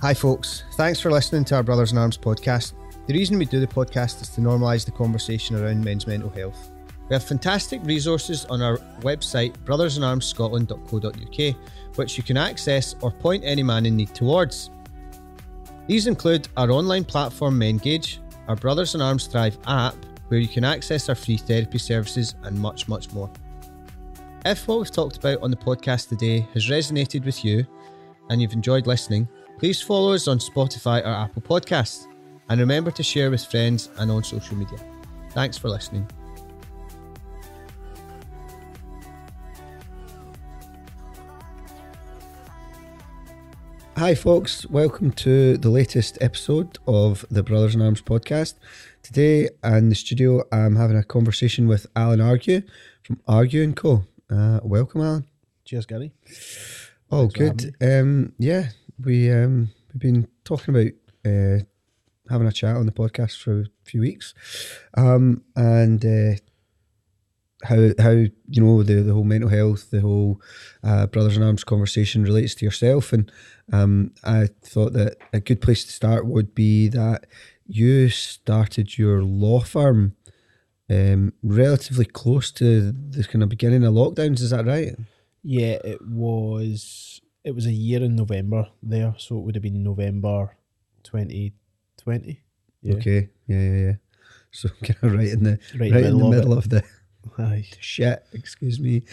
Hi folks, thanks for listening to our Brothers in Arms podcast. The reason we do the podcast is to normalise the conversation around men's mental health. We have fantastic resources on our website brothersinarmsscotland.co.uk which you can access or point any man in need towards. These include our online platform MenGage, our Brothers in Arms Thrive app where you can access our free therapy services and much more. If what we've talked about on the podcast today has resonated with you and you've enjoyed listening, please follow us on Spotify or Apple Podcasts, and remember to share with friends and on social media. Thanks for listening. Hi folks, welcome to the latest episode of the Brothers in Arms podcast. Today in the studio I'm having a conversation with Alan Argue from Argue & Co. Welcome Alan. Cheers Gary. Oh good. Yeah. We've been talking about having a chat on the podcast for a few weeks, and how you know the whole mental health, the whole Brothers in Arms conversation relates to yourself, and I thought that a good place to start would be that you started your law firm relatively close to the kind of beginning of lockdowns. Is that right? Yeah, it was. It was a year in November there, so it would have been November 2020. Yeah. Okay, yeah. So kind of right in the middle of the aye. Shit, excuse me.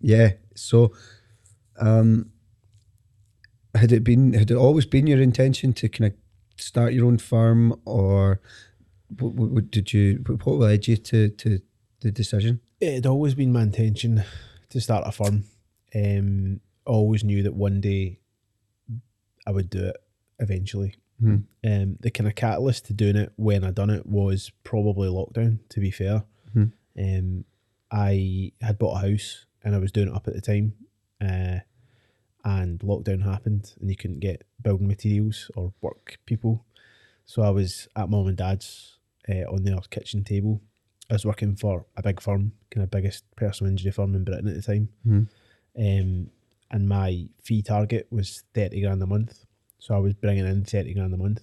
Yeah, so had it always been your intention to kind of start your own firm, or what led you to the decision? It had always been my intention to start a firm. Always knew that one day I would do it eventually. The kind of catalyst to doing it when I done it was probably lockdown, to be fair. I had bought a house and I was doing it up at the time, and lockdown happened and you couldn't get building materials or work people, so I was at mum and dad's on their kitchen table. I was working for a big firm, kind of biggest personal injury firm in Britain at the time. And my fee target was 30 grand a month. So I was bringing in 30 grand a month,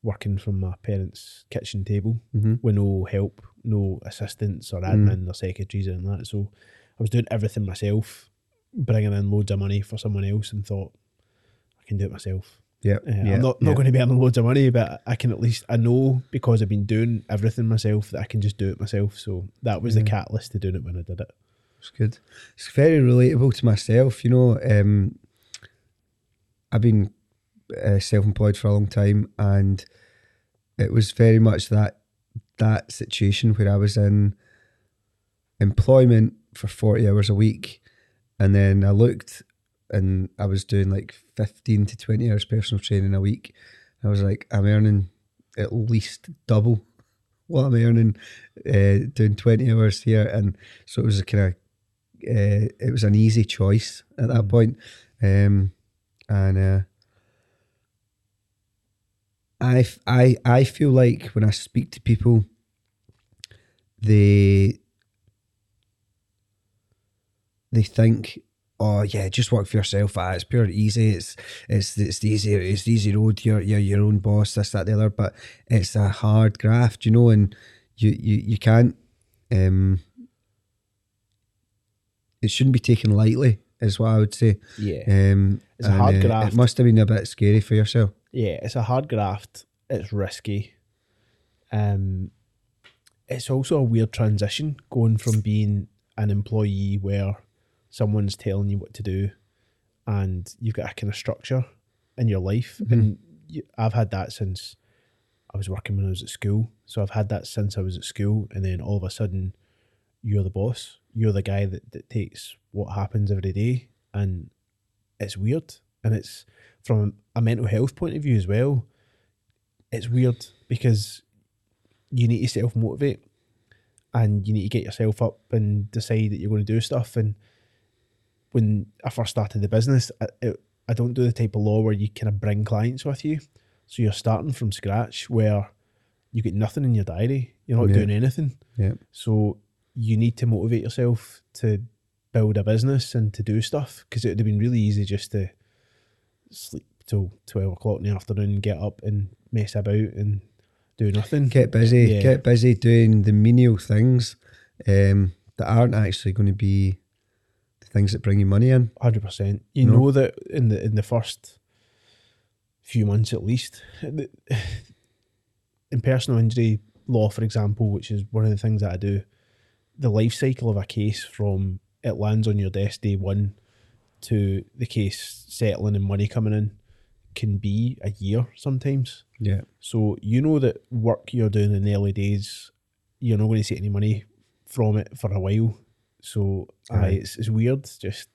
working from my parents' kitchen table with no help, no assistants or admin or secretaries and that. So I was doing everything myself, bringing in loads of money for someone else, and thought, I can do it myself. I'm not going to be earning loads of money, but I can at least, I know because I've been doing everything myself that I can just do it myself. So that was the catalyst to doing it when I did it. It's good. It's very relatable to myself, you know. I've been self-employed for a long time, and it was very much that situation where I was in employment for 40 hours a week, and then I looked and I was doing like 15 to 20 hours personal training a week. I was like, I'm earning at least double what I'm earning doing 20 hours here, and so it was a kind of it was an easy choice at that point. I feel like when I speak to people, they think, oh yeah, just work for yourself. It's pure easy. It's the easy road. You're your own boss. This, that, the other. But it's a hard graft, you know. And you can't. It shouldn't be taken lightly, is what I would say. Yeah. It's a hard graft. It must have been a bit scary for yourself. Yeah, it's a hard graft. It's risky. It's also a weird transition going from being an employee where someone's telling you what to do and you've got a kind of structure in your life. And I've had that since I was working when I was at school. So I've had that since I was at school, and then all of a sudden you're the boss. You're the guy that takes what happens every day, and it's weird. And it's, from a mental health point of view as well, it's weird because you need to self-motivate and you need to get yourself up and decide that you're going to do stuff. And when I first started the business, I don't do the type of law where you kind of bring clients with you. So you're starting from scratch where you get nothing in your diary. You're not doing anything. Yeah. So you need to motivate yourself to build a business and to do stuff, because it would have been really easy just to sleep till 12 o'clock in the afternoon, get up and mess about and do nothing. Get busy, yeah. Get busy doing the menial things that aren't actually going to be the things that bring you money in. 100%. You know that in the first few months at least, in personal injury law, for example, which is one of the things that I do, the life cycle of a case from it lands on your desk day one to the case settling and money coming in can be a year sometimes. Yeah. So you know that work you're doing in the early days, you're not going to see any money from it for a while. So it's weird, just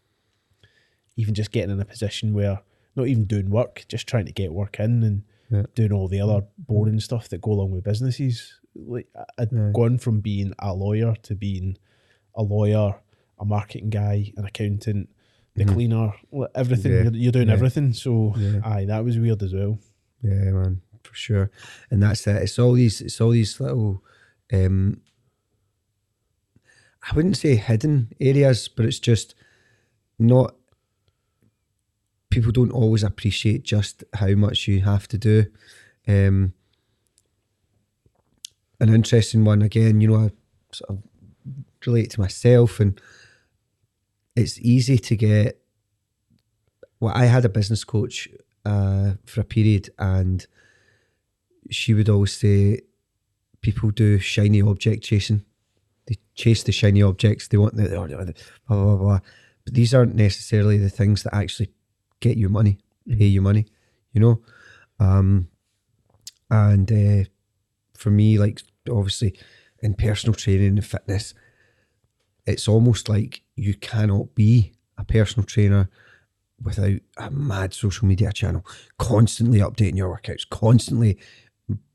even just getting in a position where not even doing work, just trying to get work in and doing all the other boring stuff that go along with businesses. Like I'd gone from being a lawyer to being a lawyer, a marketing guy, an accountant, the cleaner, everything. Yeah. You're doing everything. So that was weird as well. Yeah, man, for sure. And that's it. It's all these little, I wouldn't say hidden areas, but it's just not, people don't always appreciate just how much you have to do. An interesting one, again, I sort of relate to myself, and it's easy to get, I had a business coach for a period, and she would always say people do shiny object chasing. They chase the shiny objects, they want the blah, blah, blah. But these aren't necessarily the things that actually get you money, pay you money, and for me, like, obviously in personal training and fitness, it's almost like you cannot be a personal trainer without a mad social media channel, constantly updating your workouts, constantly,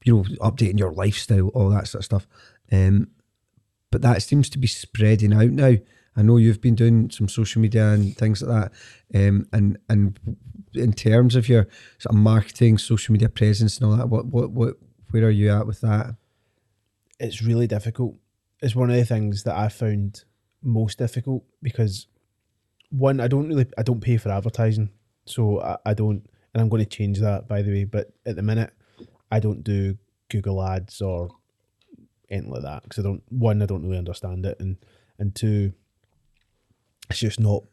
updating your lifestyle, all that sort of stuff. But that seems to be spreading out now. I know you've been doing some social media and things like that. And in terms of your sort of marketing, social media presence and all that, where are you at with that? It's really difficult. It's one of the things that I found most difficult because, one, I don't pay for advertising. So I don't, and I'm going to change that, by the way, but at the minute I don't do Google ads or anything like that because I don't really understand it. And two, it's just not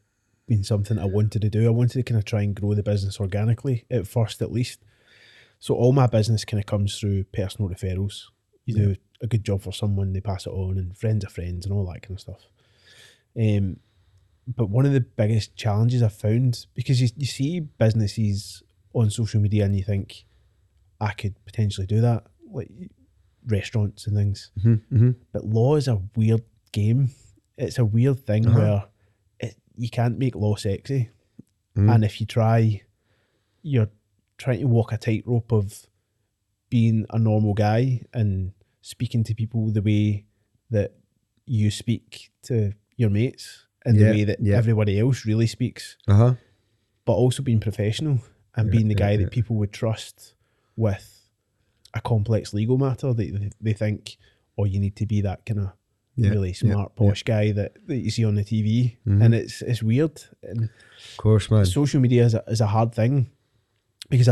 been something I wanted to do. I wanted to kind of try and grow the business organically at first, at least. So all my business kind of comes through personal referrals. You do a good job for someone, they pass it on, and friends of friends and all that kind of stuff. But one of the biggest challenges I've found, because you see businesses on social media and you think, I could potentially do that, like restaurants and things. Mm-hmm, mm-hmm. But law is a weird game. It's a weird thing where you can't make law sexy. Mm. And if you try, you're trying to walk a tightrope of being a normal guy and speaking to people the way that you speak to your mates and the way that everybody else really speaks, but also being professional and being the guy that people would trust with a complex legal matter. They think, you need to be that kind of really smart, posh guy that you see on the TV. Mm-hmm. And it's weird. And of course, man. Social media is a hard thing because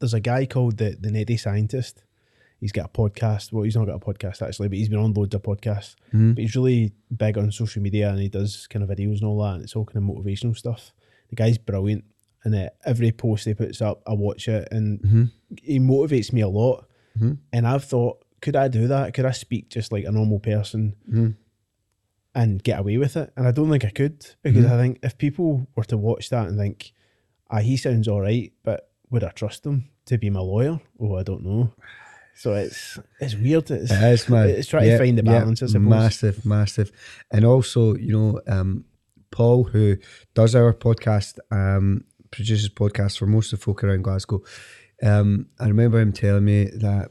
there's a guy called the Neddy Scientist. He's got a podcast. Well, he's not got a podcast actually, but he's been on loads of podcasts. Mm-hmm. But he's really big on social media and he does kind of videos and all that. And it's all kind of motivational stuff. The guy's brilliant. And every post he puts up, I watch it and he motivates me a lot. Mm-hmm. And I've thought, could I do that? Could I speak just like a normal person and get away with it? And I don't think I could because I think if people were to watch that and think, he sounds all right, but would I trust him to be my lawyer? Oh, I don't know. So it's weird. It's trying to find the balance, I suppose. Massive, massive. And also, Paul, who does our podcast, produces podcasts for most of the folk around Glasgow. I remember him telling me that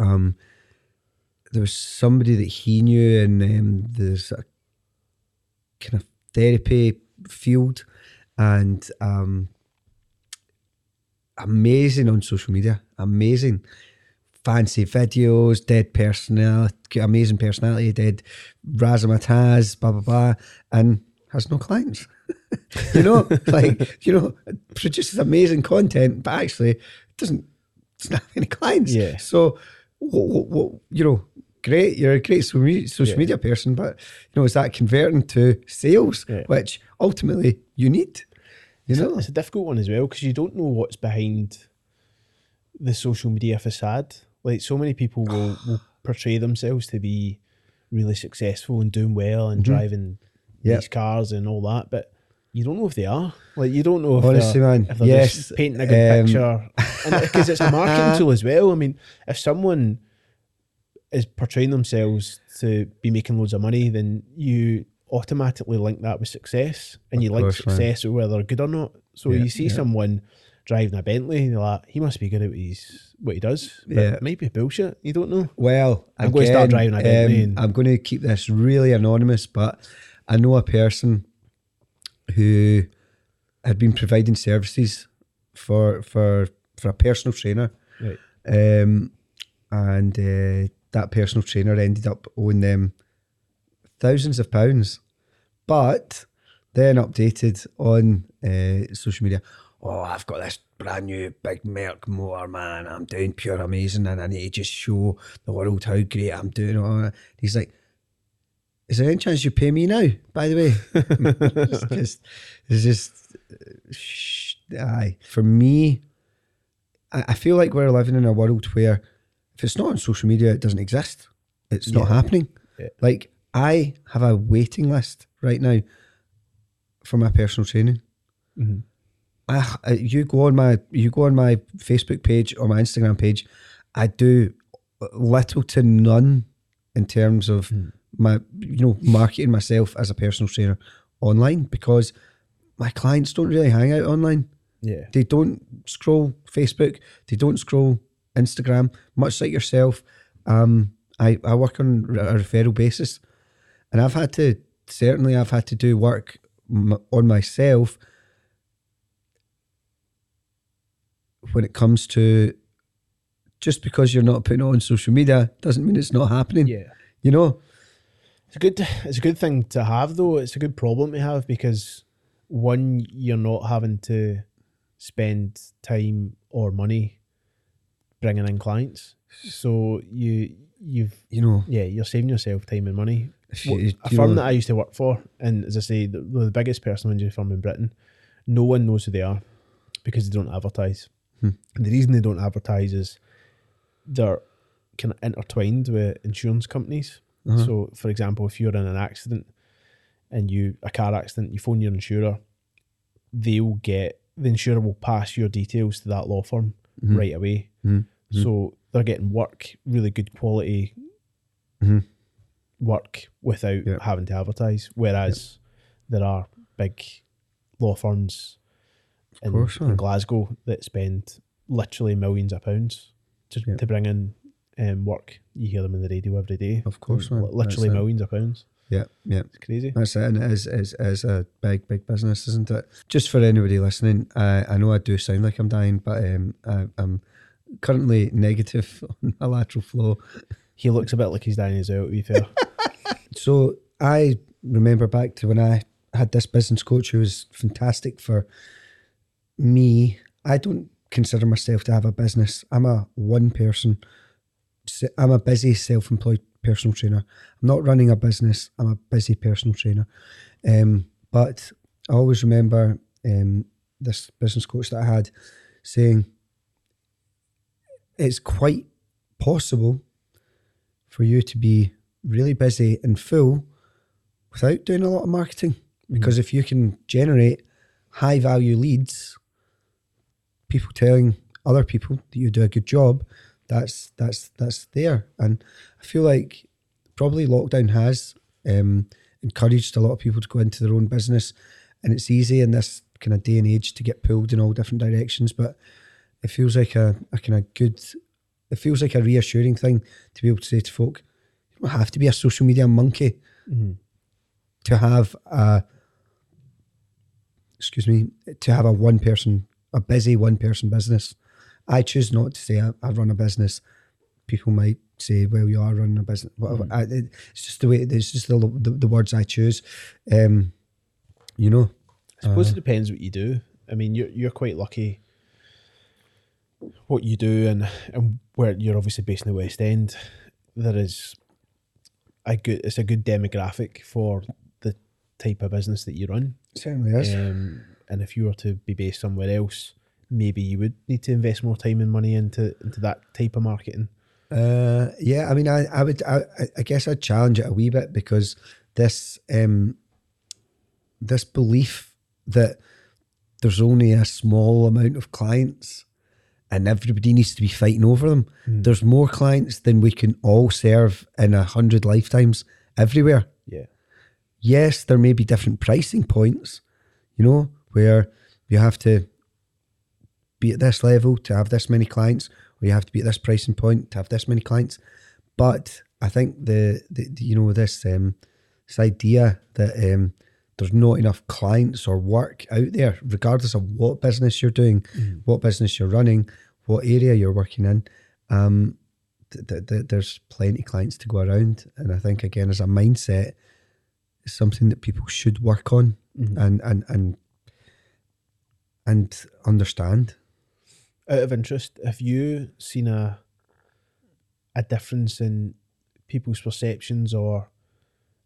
there was somebody that he knew in this kind of therapy field, and amazing on social media, amazing fancy videos, amazing personality, dead razzmatazz, blah blah blah, and has no clients. Produces amazing content, but actually doesn't have any clients. Yeah. So, great, you're a great social media person, but is that converting to sales, which ultimately you need? It's a difficult one as well, because you don't know what's behind the social media facade. Like, so many people will portray themselves to be really successful and doing well and driving these cars and all that, but you don't know if they are. Like, you don't know if they're just painting a good picture, because it's a marketing tool as well. I mean, if someone is portraying themselves to be making loads of money, then you automatically link that with success, and you link success with whether they're good or not. So you see someone driving a Bentley, and you're like, he must be good at what he does. But it might be bullshit. You don't know. Well, I'm going to start driving a Bentley. I'm going to keep this really anonymous, but I know a person who had been providing services for a personal trainer, right? That personal trainer ended up owing them thousands of pounds, but then updated on social media. Oh, I've got this brand new big Merc motor, man. I'm doing pure amazing, and I need to just show the world how great I'm doing. And he's like, is there any chance you pay me now, by the way? For me, I feel like we're living in a world where if it's not on social media, it doesn't exist. It's not happening. Yeah. Like, I have a waiting list right now for my personal training. Mm-hmm. You go on my Facebook page or my Instagram page, I do little to none in terms of my marketing myself as a personal trainer online, because my clients don't really hang out online. Yeah. They don't scroll Facebook, they don't scroll Instagram, much like yourself. I work on a referral basis, and I've had to do work on myself when it comes to, just because you're not putting it on social media doesn't mean it's not happening. Yeah. It's a good thing to have, though. It's a good problem to have, because one, you're not having to spend time or money bringing in clients, so you're saving yourself time and money. A firm that I used to work for, and as I say, the biggest personal injury firm in Britain, no one knows who they are because they don't advertise. And the reason they don't advertise is they're kind of intertwined with insurance companies. So, for example, if you're in an accident, and you phone your insurer, the insurer will pass your details to that law firm right away. So they're getting work, really good quality work, without having to advertise. Whereas there are big law firms in Glasgow that spend literally millions of pounds to bring in work. You hear them on the radio every day. Of course, literally millions of pounds. Yeah, yeah. It's crazy. That's it, and it is a big, big business, isn't it? Just for anybody listening, I know I do sound like I'm dying, but I'm currently negative on my lateral flow. He looks a bit like he's dying as well, to be fair. So I remember back to when I had this business coach who was fantastic for me. I don't consider myself to have a business. I'm a one person. I'm a busy self-employed personal trainer. I'm not running a business. I'm a busy personal trainer. But I always remember this business coach that I had saying, it's quite possible for you to be really busy and full without doing a lot of marketing. Because if you can generate high value leads, people telling other people that you do a good job, that's there. And I feel like probably lockdown has encouraged a lot of people to go into their own business, and it's easy in this kind of day and age to get pulled in all different directions, but it feels like a kind of good, it feels like a reassuring thing to be able to say to folk, you don't have to be a social media monkey to have a busy one person business. I choose not to say I run a business. People might say, well, you are running a business, whatever. It's just the words I choose. suppose it depends what you do. I mean, you're quite lucky what you do, and where you're obviously based in the West End, there is a good demographic for the type of business that you run. It certainly is. And if you were to be based somewhere else, maybe you would need to invest more time and money into that type of marketing. Yeah, I mean, I guess I'd challenge it a wee bit, because this this belief that there's only a small amount of clients and everybody needs to be fighting over them. Mm. There's more clients than we can all serve in 100 lifetimes everywhere. Yeah. Yes, there may be different pricing points, you know, where you have to be at this level to have this many clients, or you have to be at this pricing point to have this many clients. But I think this idea that there's not enough clients or work out there, regardless of what business you're doing, what business you're running, what area you're working in. There's plenty of clients to go around. And I think, again, as a mindset, it's something that people should work on and understand. Out of interest, have you seen a difference in people's perceptions or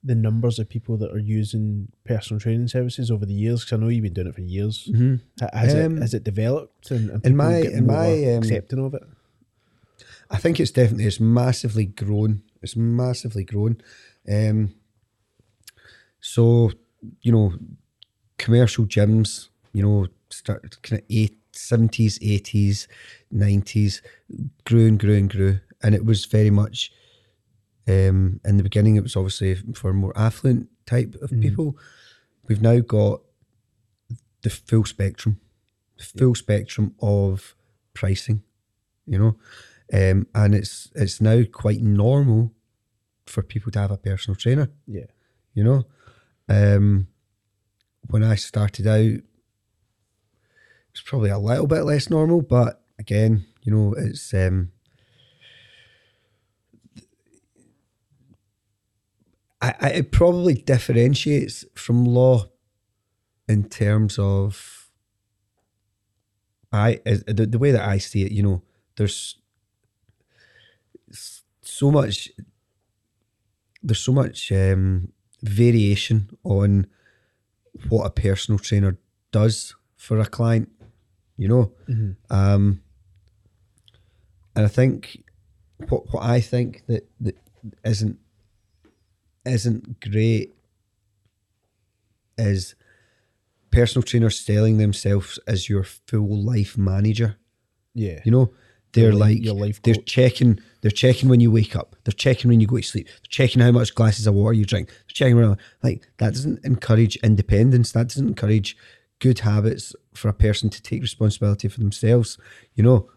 the numbers of people that are using personal training services over the years? Because I know you've been doing it for years. Mm-hmm. Has it developed? And people get more accepting of it? I think it's massively grown. It's massively grown. So, you know, commercial gyms, you know, start kind of 70s, 80s, 90s, grew. And it was very much... in the beginning, it was obviously for more affluent type of people. We've now got the full spectrum of pricing, you know, and it's now quite normal for people to have a personal trainer. Yeah, you know, when I started out, it was probably a little bit less normal, but again, you know, it's. It probably differentiates from law in terms of the way that I see it. You know, there's so much variation on what a personal trainer does for a client. You know, and I think what I think that isn't great is personal trainers selling themselves as your full life manager. Yeah, you know, they're checking when you wake up, they're checking when you go to sleep, they're checking how much glasses of water you drink, they're checking around. Like, that doesn't encourage independence, that doesn't encourage good habits for a person to take responsibility for themselves, you know.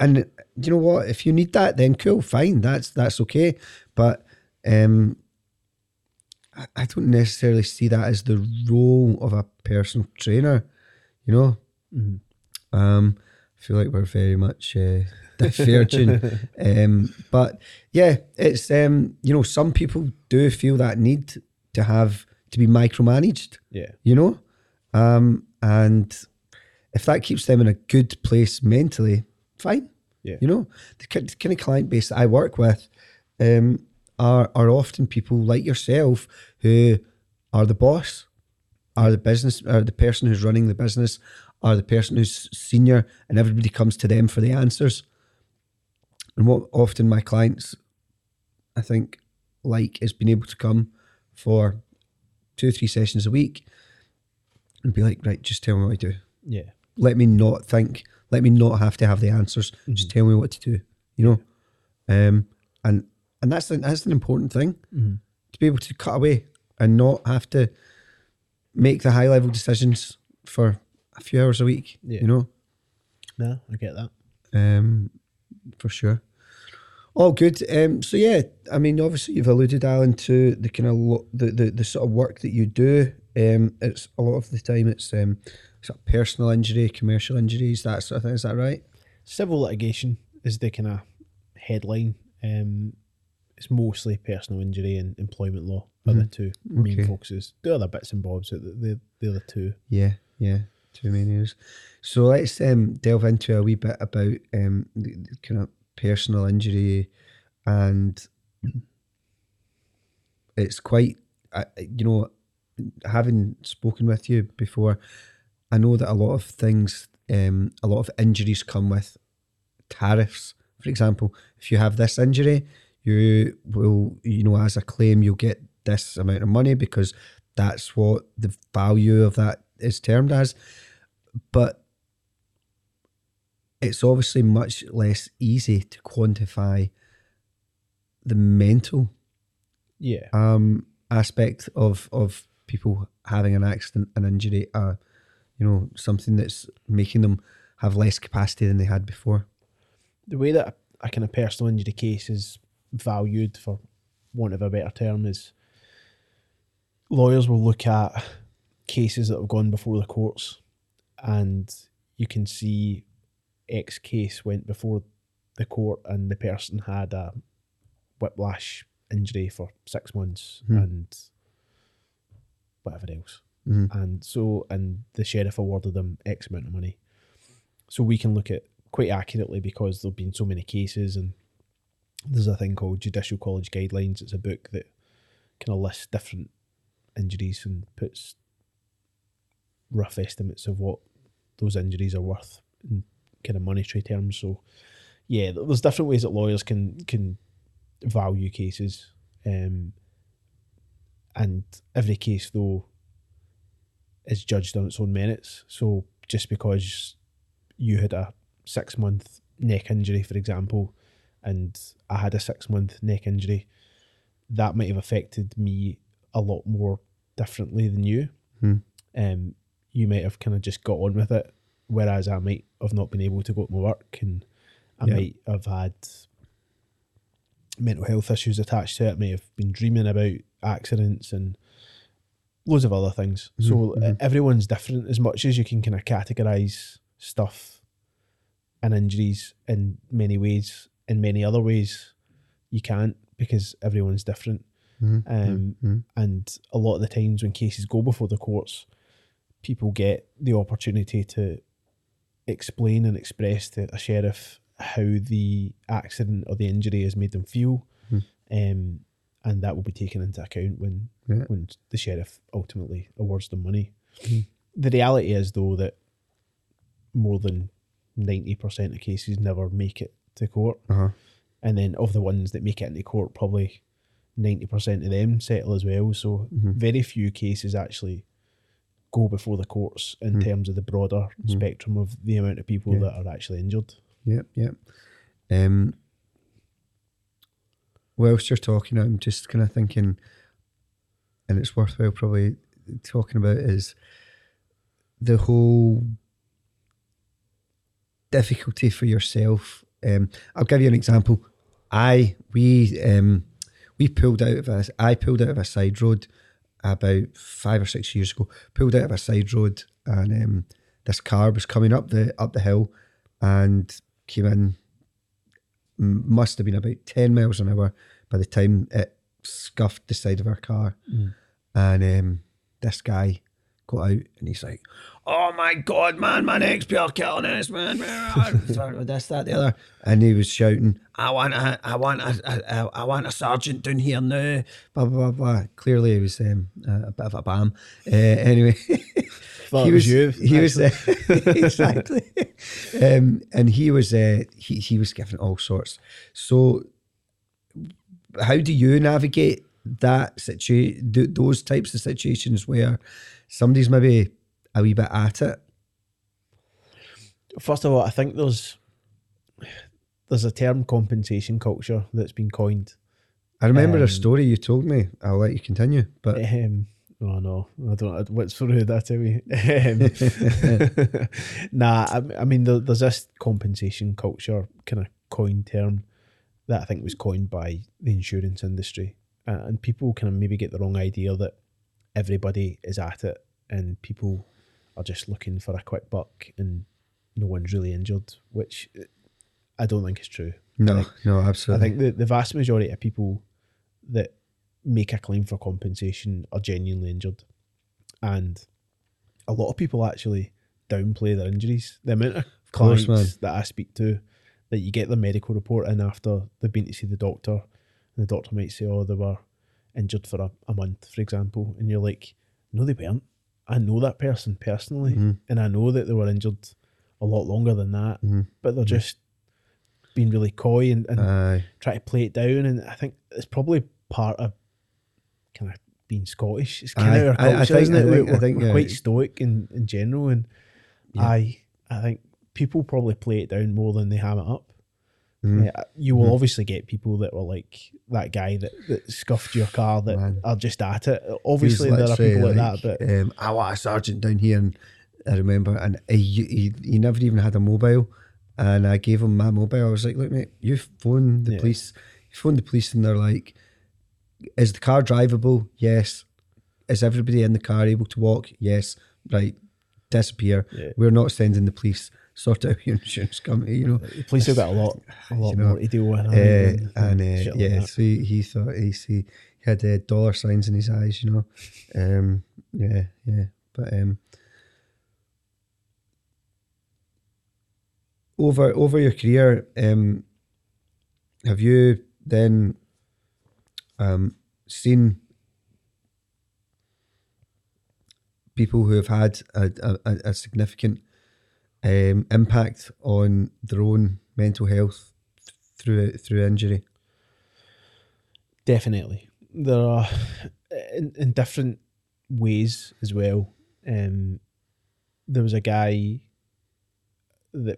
And you know what? If you need that, then cool, fine. That's okay. But I don't necessarily see that as the role of a personal trainer. You know, I feel like we're very much diverging. But yeah, it's you know, some people do feel that need to have to be micromanaged. Yeah, you know, and if that keeps them in a good place mentally. Fine, yeah. You know, the kind of client base that I work with are often people like yourself who are the boss, are the person who's running the business, are the person who's senior, and everybody comes to them for the answers. And what often my clients, I think, like is being able to come for 2 or 3 sessions a week and be like, right, just tell me what I do. Yeah, let me not think. Let me not have to have the answers. Just tell me what to do, you know? And that's an important thing to be able to cut away and not have to make the high level decisions for a few hours a week, you know? No, I get that. For sure. All good. So yeah, I mean, obviously you've alluded, Alan, to the kind of the sort of work that you do. It's a lot of the time sort of personal injury, commercial injuries, that sort of thing. Is that right? Civil litigation is the kind of headline. it's mostly personal injury and employment law are the two main focuses. The other bits and bobs, they're the two. Yeah, two main areas. So let's delve into a wee bit about the kind of personal injury, and it's quite, you know, having spoken with you before, I know that a lot of things, a lot of injuries come with tariffs. For example, if you have this injury, you will, you know, as a claim, you'll get this amount of money because that's what the value of that is termed as. But it's obviously much less easy to quantify the mental aspect of people having an accident, an injury, you know, something that's making them have less capacity than they had before. The way that a kind of personal injury case is valued, for want of a better term, is lawyers will look at cases that have gone before the courts, and you can see X case went before the court and the person had a whiplash injury for 6 months and whatever else. And the sheriff awarded them X amount of money. So we can look at quite accurately because there have been so many cases, and there's a thing called Judicial College Guidelines. It's a book that kind of lists different injuries and puts rough estimates of what those injuries are worth in kind of monetary terms. So yeah, there's different ways that lawyers can value cases, and every case though is judged on its own merits. So just because you had a 6-month neck injury, for example, and I had a 6-month neck injury, that might have affected me a lot more differently than you. You might have kind of just got on with it, whereas I might have not been able to go to my work, and I might have had mental health issues attached to it. I may have been dreaming about accidents and loads of other things. So everyone's different. As much as you can kind of categorise stuff and injuries in many ways, in many other ways you can't, because everyone's different. And a lot of the times when cases go before the courts, people get the opportunity to explain and express to a sheriff how the accident or the injury has made them feel, and that will be taken into account when the sheriff ultimately awards them money. The reality is though that more than 90% of cases never make it to court, and then of the ones that make it into court, probably 90% of them settle as well. So very few cases actually go before the courts in terms of the broader spectrum of the amount of people that are actually injured. Whilst you're talking, I'm just kind of thinking, and it's worthwhile probably talking about, is the whole difficulty for yourself. I'll give you an example. We pulled out of a, I pulled out of a side road about 5 or 6 years ago. Pulled out of a side road, and this car was coming up the hill, and came in, must have been about 10 miles an hour by the time it scuffed the side of our car. And this guy got out and he's like, "Oh my God, man, my neck's pure killing us, man." This, that, the other. And he was shouting, I want a sergeant down here now. Blah, blah, blah, blah. Clearly he was a bit of a bam. Anyway. Exactly. And he was given all sorts. So how do you navigate that situation, those types of situations where somebody's maybe a wee bit at it? First of all, I think there's a term, compensation culture, that's been coined. I remember a story you told me. I'll let you continue, but oh no, I don't. What's for who that anyway? Nah, I mean, there's this compensation culture kind of coined term that I think was coined by the insurance industry, and people kind of maybe get the wrong idea that everybody is at it and people are just looking for a quick buck and no one's really injured, which I don't think it's true. No, absolutely. I think the vast majority of people that make a claim for compensation are genuinely injured. And a lot of people actually downplay their injuries. The amount of clients that I speak to, that you get the medical report in after they've been to see the doctor, and the doctor might say, oh, they were injured for a month, for example. And you're like, no, they weren't. I know that person personally, mm-hmm. and I know that they were injured a lot longer than that, mm-hmm. but they're just being really coy and try to play it down. And I think it's probably part of kind of being Scottish. It's kind of our culture, isn't it? We're quite stoic in general, and I think people probably play it down more than they ham it up. Mm-hmm. You will obviously get people that were like that guy that scuffed your car that are just at it. Obviously, there are people like that. But I was a sergeant down here, and I remember, and he never even had a mobile, and I gave him my mobile. I was like, look, mate, you phone the police. You phone the police, and they're like, is the car drivable? Yes. Is everybody in the car able to walk? Yes. Right. Disappear. Yeah. We're not sending the police. Sort out your insurance company, you know. The police have got a lot you know, more to deal with. So he thought he had dollar signs in his eyes, you know. But over your career, have you then seen people who have had a significant impact on their own mental health through injury? Definitely. There are in different ways as well. There was a guy that,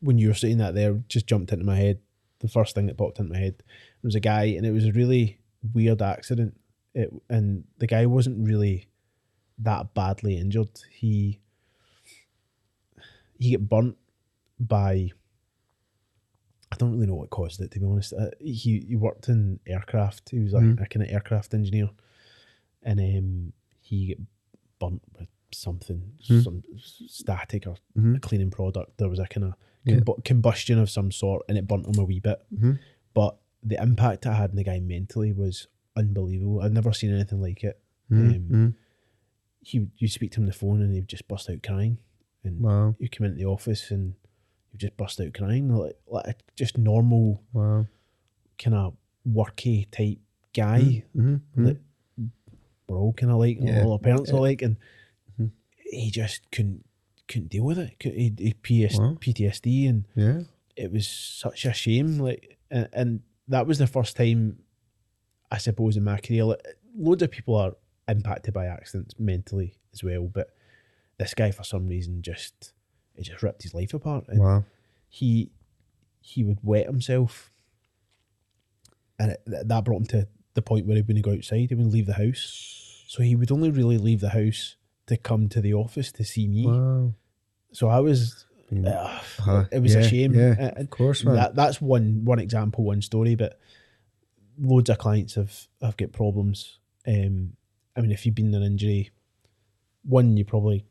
when you were saying that there, just jumped into my head. The first thing that popped into my head, there was a guy, and it was a really weird accident. And the guy wasn't really that badly injured. He got burnt by, I don't really know what caused it, to be honest. He worked in aircraft. He was a kind of aircraft engineer, and he got burnt with something, some static or a cleaning product. There was a kind of combustion of some sort, and it burnt him a wee bit. Mm-hmm. But the impact it had on the guy mentally was unbelievable. I'd never seen anything like it. You'd speak to him on the phone, and he'd just burst out crying. And you come into the office and you just burst out crying, like just normal kind of worky type guy that we're all kind of like, all our parents are like, and he just couldn't deal with it. He PTSD, and it was such a shame. Like, and that was the first time, I suppose, in my career. Like, loads of people are impacted by accidents mentally as well, but this guy, for some reason, just ripped his life apart. And he would wet himself, and that brought him to the point where he wouldn't go outside. He wouldn't leave the house, so he would only really leave the house to come to the office to see me. Wow. So I was, it was a shame. Yeah, of course, man. That's one example, one story, but loads of clients have got problems. I mean, if you've been in an injury, one, you probably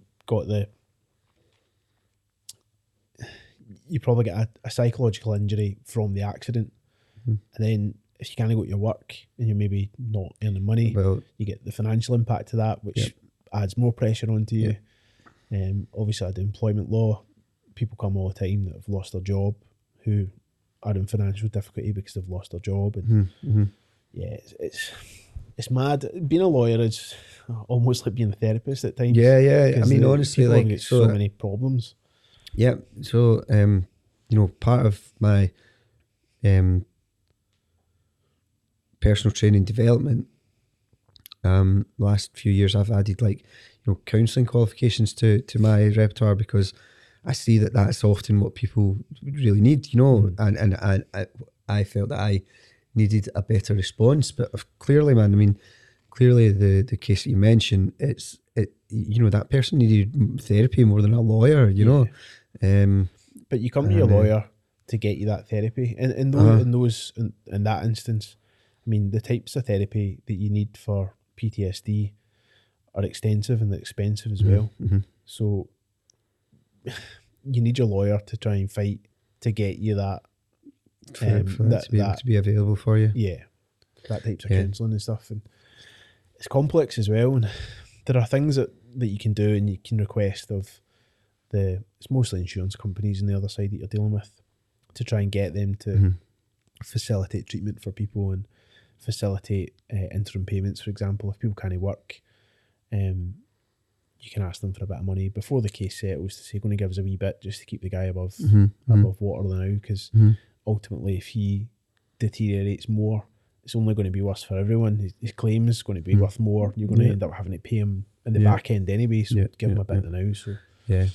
get a psychological injury from the accident, and then if you can't go to your work and you're maybe not earning money, you get the financial impact of that, which adds more pressure onto you. Obviously, under employment law, people come all the time that have lost their job, who are in financial difficulty because they've lost their job, and it's mad. Being a lawyer is almost like being a therapist at times. Yeah. I mean, honestly, like, so many problems. Yeah. So, you know, part of my personal training development, last few years, I've added, like, you know, counselling qualifications to my repertoire, because I see that that's often what people really need, you know, and I felt that I needed a better response. But clearly, man, I mean, clearly the case that you mentioned, you know, that person needed therapy more than a lawyer, you know. But you come to your lawyer to get you that therapy. And in that instance, I mean, the types of therapy that you need for PTSD are extensive and expensive as well. So you need your lawyer to try and fight to get you that to be available for you. Yeah, that types of counselling and stuff, and it's complex as well. And there are things that you can do and you can request of the. It's mostly insurance companies on the other side that you're dealing with to try and get them to facilitate treatment for people and facilitate interim payments, for example. If people can't work, you can ask them for a bit of money before the case settles to say, going to give us a wee bit just to keep the guy above water now, because ultimately if he deteriorates more, it's only going to be worse for everyone. His claim is going to be worth more. You're going to end up having to pay him in the back end anyway, so give him a bit now. So yeah,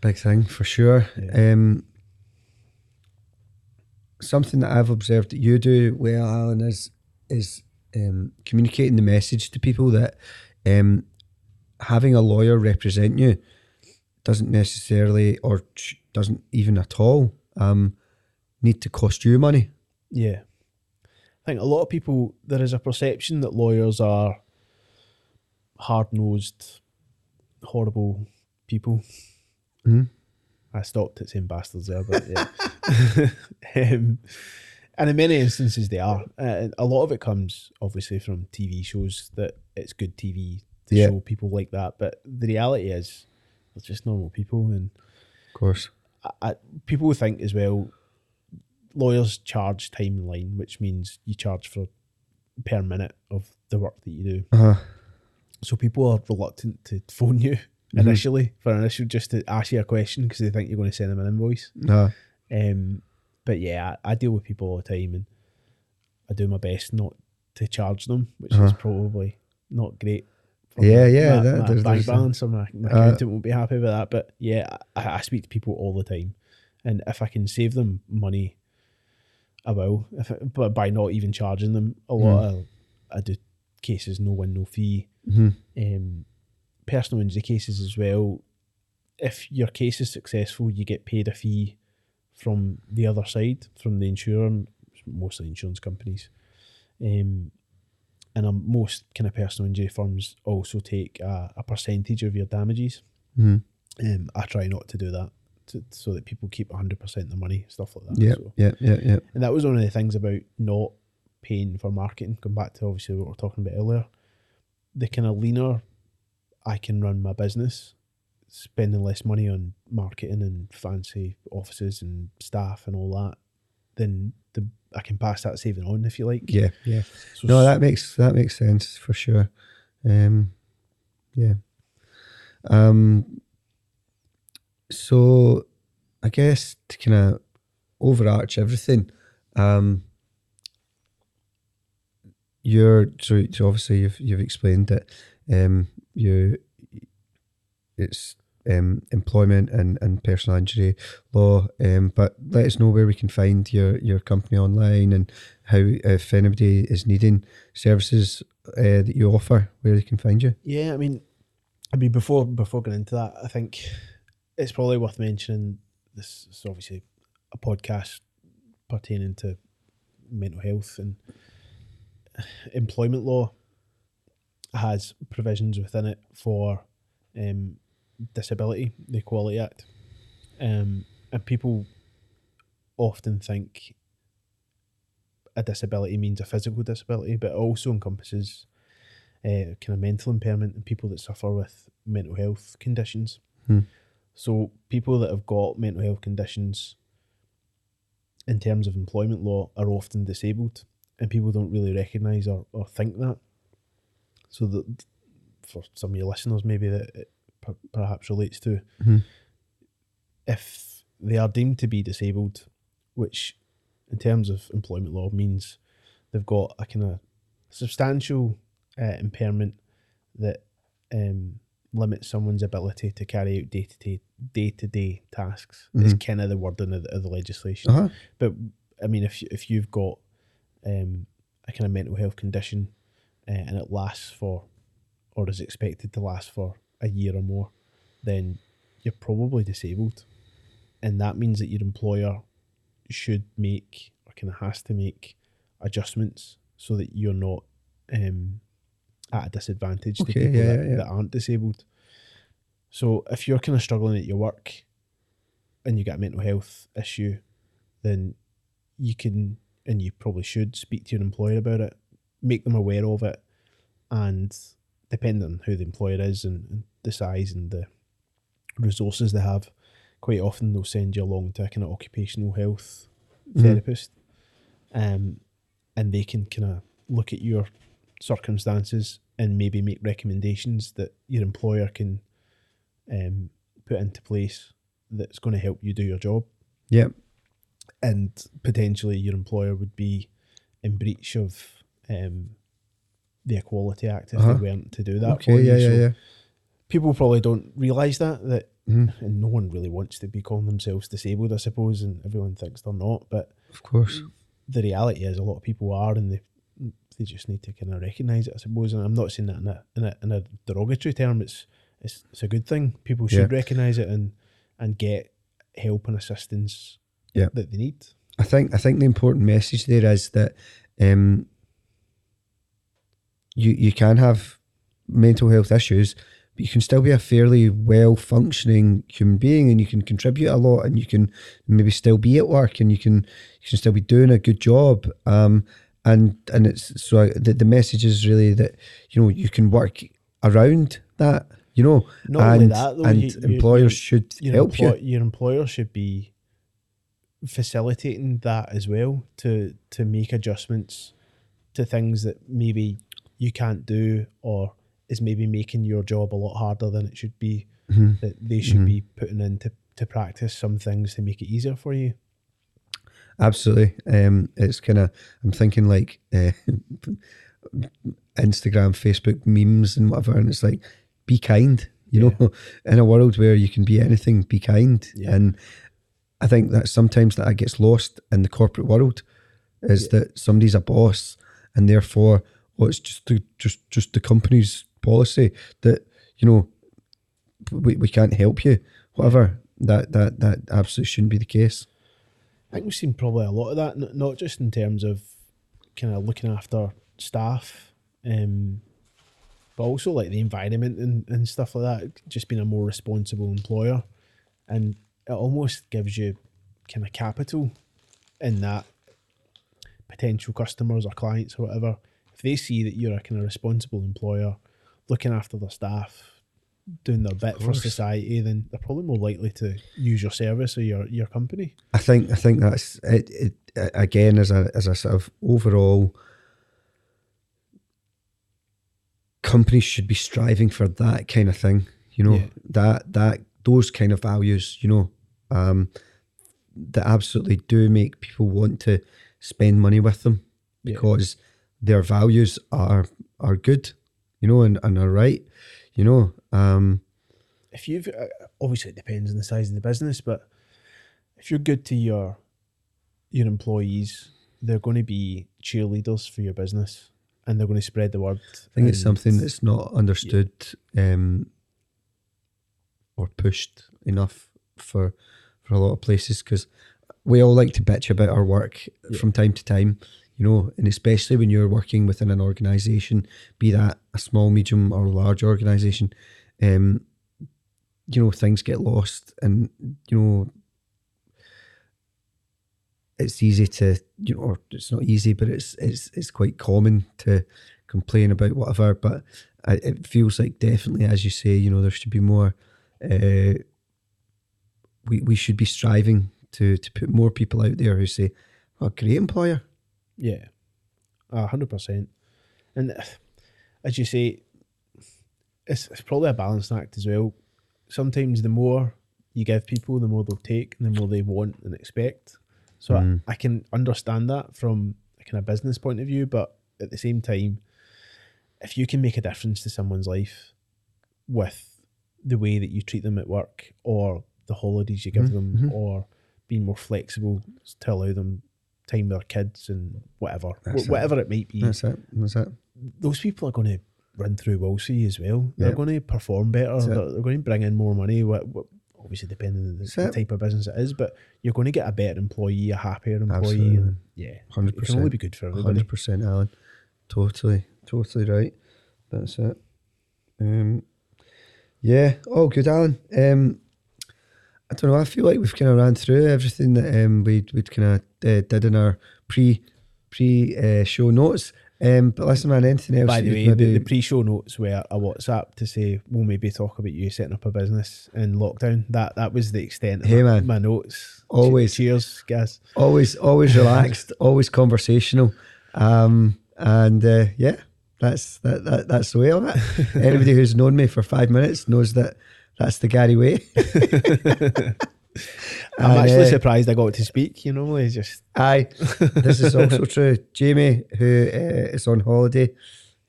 big thing for sure. Yeah. Something that I've observed that you do well, Alan, is communicating the message to people that having a lawyer represent you doesn't necessarily, or doesn't even at all, need to cost you money. Yeah. I think a lot of people, there is a perception that lawyers are hard-nosed, horrible people. Mm-hmm. I stopped at saying bastards there, but yeah. And in many instances they are. A lot of it comes obviously from TV shows, that it's good TV to show people like that, but the reality is they're just normal people. And of course people think as well, lawyers charge time in line, which means you charge for per minute of the work that you do. So people are reluctant to phone you initially for an issue, just to ask you a question, because they think you're going to send them an invoice. But yeah, I deal with people all the time, and I do my best not to charge them, which is probably not great for my bank balance, or my accountant won't be happy with that. But yeah, I speak to people all the time, and if I can save them money, I will, but by not even charging them a lot. I do cases no win no fee, personal injury cases as well. If your case is successful, you get paid a fee from the other side, from the insurer, mostly insurance companies. And most kind of personal injury firms also take a percentage of your damages. I try not to do that, so that people keep 100% of the money, stuff like that. And that was one of the things about not paying for marketing, going back to obviously what we were talking about earlier. The kind of leaner I can run my business, spending less money on marketing and fancy offices and staff and all that, then I can pass that saving on, if you like. Yeah. So no, that makes sense for sure. So I guess to kind of overarch everything, so obviously you've explained that it's employment and personal injury law, but let us know where we can find your company online, and how, if anybody is needing services that you offer, where they can find you. Yeah, I mean before getting into that, I think it's probably worth mentioning this is obviously a podcast pertaining to mental health, and employment law has provisions within it for disability, the Equality Act, and people often think a disability means a physical disability, but it also encompasses kind of mental impairment and people that suffer with mental health conditions. So people that have got mental health conditions, in terms of employment law, are often disabled, and people don't really recognise or think that. So that, for some of your listeners maybe that it perhaps relates to, if they are deemed to be disabled, which in terms of employment law means they've got a kind of substantial impairment that limits someone's ability to carry out day-to-day tasks, is kind of the wording of the legislation. But I mean, if you've got a kind of mental health condition, and it lasts for, or is expected to last for, a year or more, then you're probably disabled, and that means that your employer should make, or kind of has to make, adjustments so that you're not at a disadvantage to people that aren't disabled. So if you're kind of struggling at your work, and you've got a mental health issue, then you can, and you probably should, speak to your employer about it, make them aware of it, and depending on who the employer is and the size and the resources they have, quite often they'll send you along to a kind of occupational health therapist, and they can kind of look at your circumstances and maybe make recommendations that your employer can put into place that's going to help you do your job. Yeah. And potentially your employer would be in breach of the Equality Act if they weren't to do that. Okay, for you. Yeah. People probably don't realise that and no one really wants to be calling themselves disabled, I suppose, and everyone thinks they're not, but of course the reality is a lot of people are, and they just need to kind of recognise it, I suppose. And I'm not saying that in a derogatory term. It's a good thing. People should recognise it and get help and assistance that they need. I think the important message there is that you can have mental health issues, but you can still be a fairly well functioning human being, and you can contribute a lot, and you can maybe still be at work, and you can still be doing a good job. And it's so the message is really that, you know, you can work around that, you know. Not only that though, and employers should help you. Your employer should be facilitating that as well, to make adjustments to things that maybe you can't do, or is maybe making your job a lot harder than it should be. That they should be putting into practice some things to make it easier for you. Absolutely. It's kind of, I'm thinking like Instagram, Facebook memes and whatever, and it's like, be kind, you know, in a world where you can be anything, be kind. Yeah. And I think that sometimes that gets lost in the corporate world, is that somebody's a boss, and therefore, it's just the company's policy that, you know, we can't help you, whatever. That absolutely shouldn't be the case. I think we've seen probably a lot of that, not just in terms of kind of looking after staff, but also like the environment and stuff like that, just being a more responsible employer. And it almost gives you kind of capital in that potential customers or clients or whatever. If they see that you're a kind of responsible employer, looking after their staff, doing their bit for society, then they're probably more likely to use your service or your company. I think that's it. Again, as a sort of overall, companies should be striving for that kind of thing, you know, that those kind of values, you know, that absolutely do make people want to spend money with them, because their values are good, you know, and are right, you know. If you've obviously it depends on the size of the business, but if you're good to your employees, they're going to be cheerleaders for your business, and they're going to spread the word. I think it's something that's not understood or pushed enough for a lot of places, because we all like to bitch about our work from time to time, you know, and especially when you're working within an organisation, be that a small, medium or large organisation, you know, things get lost, and, you know, it's easy to, you know, or it's not easy, but it's quite common to complain about whatever. But it feels like definitely, as you say, you know, there should be more, we should be striving to put more people out there who say, oh, great employer. Yeah, 100%. And as you say, it's probably a balancing act as well. Sometimes the more you give people, the more they'll take, and the more they want and expect. So I can understand that from a kind of business point of view, but at the same time, if you can make a difference to someone's life with the way that you treat them at work, or the holidays you give them, or being more flexible to allow them time with their kids and whatever, whatever it might be. That's it. Those people are going to run through Wilsey as well. They're going to perform better. They're going to bring in more money. Obviously, depending on the type of business it is, but you're going to get a better employee, a happier employee. Absolutely. And 100%. It can only be good for everybody. 100%, Alan. Totally right. That's it. All good, Alan. I don't know, I feel like we've kind of ran through everything that we'd kind of did in our pre-show notes. But listen, man, anything else? By the way, the pre-show notes were a WhatsApp to say, we'll maybe talk about you setting up a business in lockdown. That was the extent of my notes. Always. Cheers, guys. Always relaxed, always conversational. That's the way of it. Anybody who's known me for 5 minutes knows that that's the Gary way. I'm actually surprised I got to speak. You normally just aye. This is also true. Jamie, who is on holiday,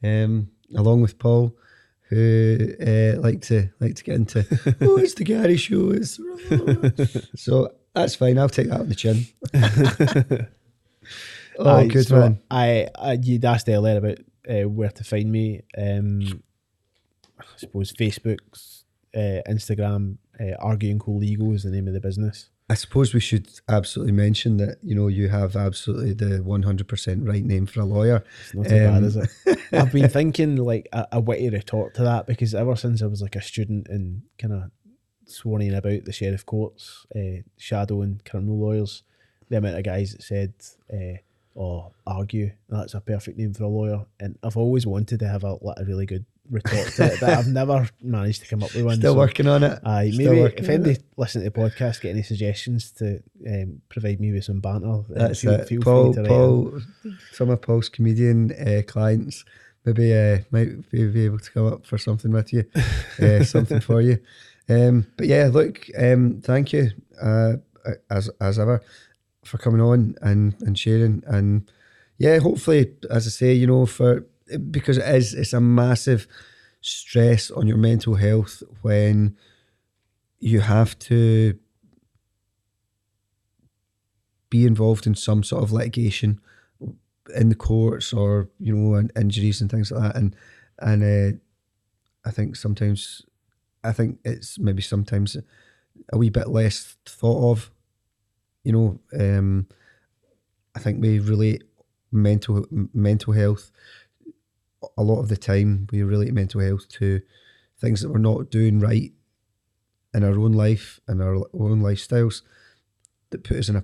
along with Paul, who like to get into. Oh, it's the Gary show. So that's fine. I'll take that on the chin. Oh, good so man. You'd asked earlier about where to find me. I suppose Facebook's, Instagram. Argue & Co Legal is the name of the business. I suppose we should absolutely mention that, you know, you have absolutely the 100% right name for a lawyer. It's not too bad, is it? I've been thinking like a witty retort to that, because ever since I was like a student and kind of sworn in about the sheriff courts, shadowing criminal lawyers, the amount of guys that said, Argue, that's a perfect name for a lawyer. And I've always wanted to have a really good retort to it, but I've never managed to come up with one. Still working on it. Maybe if anybody listen to the podcast, get any suggestions to provide me with some banter. That's it. Paul, some of Paul's comedian clients might be able to come up for something with you, something for you. But yeah, look, thank you as ever for coming on and sharing, and yeah, hopefully, as I say, you know, because it's a massive stress on your mental health when you have to be involved in some sort of litigation in the courts, or, you know, and injuries and things like that. And I think it's maybe sometimes a wee bit less thought of, you know. I think we relate mental health. A lot of the time we relate mental health to things that we're not doing right in our own life and our own lifestyles that put us in a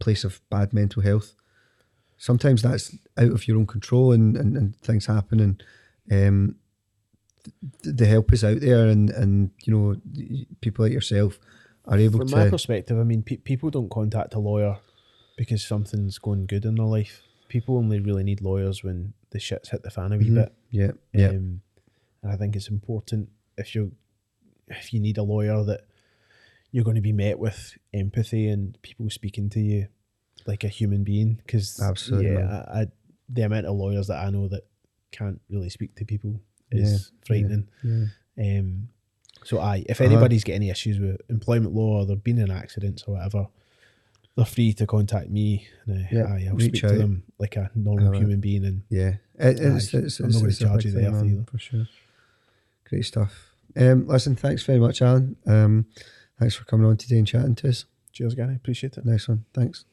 place of bad mental health. Sometimes that's out of your own control, and things happen, and the help is out there, and you know, people like yourself are able to... From my perspective, I mean, people don't contact a lawyer because something's going good in their life. People only really need lawyers when the shit's hit the fan a wee bit. Yeah. And I think it's important, if you need a lawyer, that you're going to be met with empathy and people speaking to you like a human being. Because the amount of lawyers that I know that can't really speak to people is frightening. Yeah. So if anybody's got any issues with employment law, or there've been an accident or whatever, they're free to contact me. I'll speak to them like a normal human being. And yeah, I'm not going to charge you there for you. For sure. Great stuff. Listen, thanks very much, Alan. Thanks for coming on today and chatting to us. Cheers, Gary. Appreciate it. Nice one. Thanks.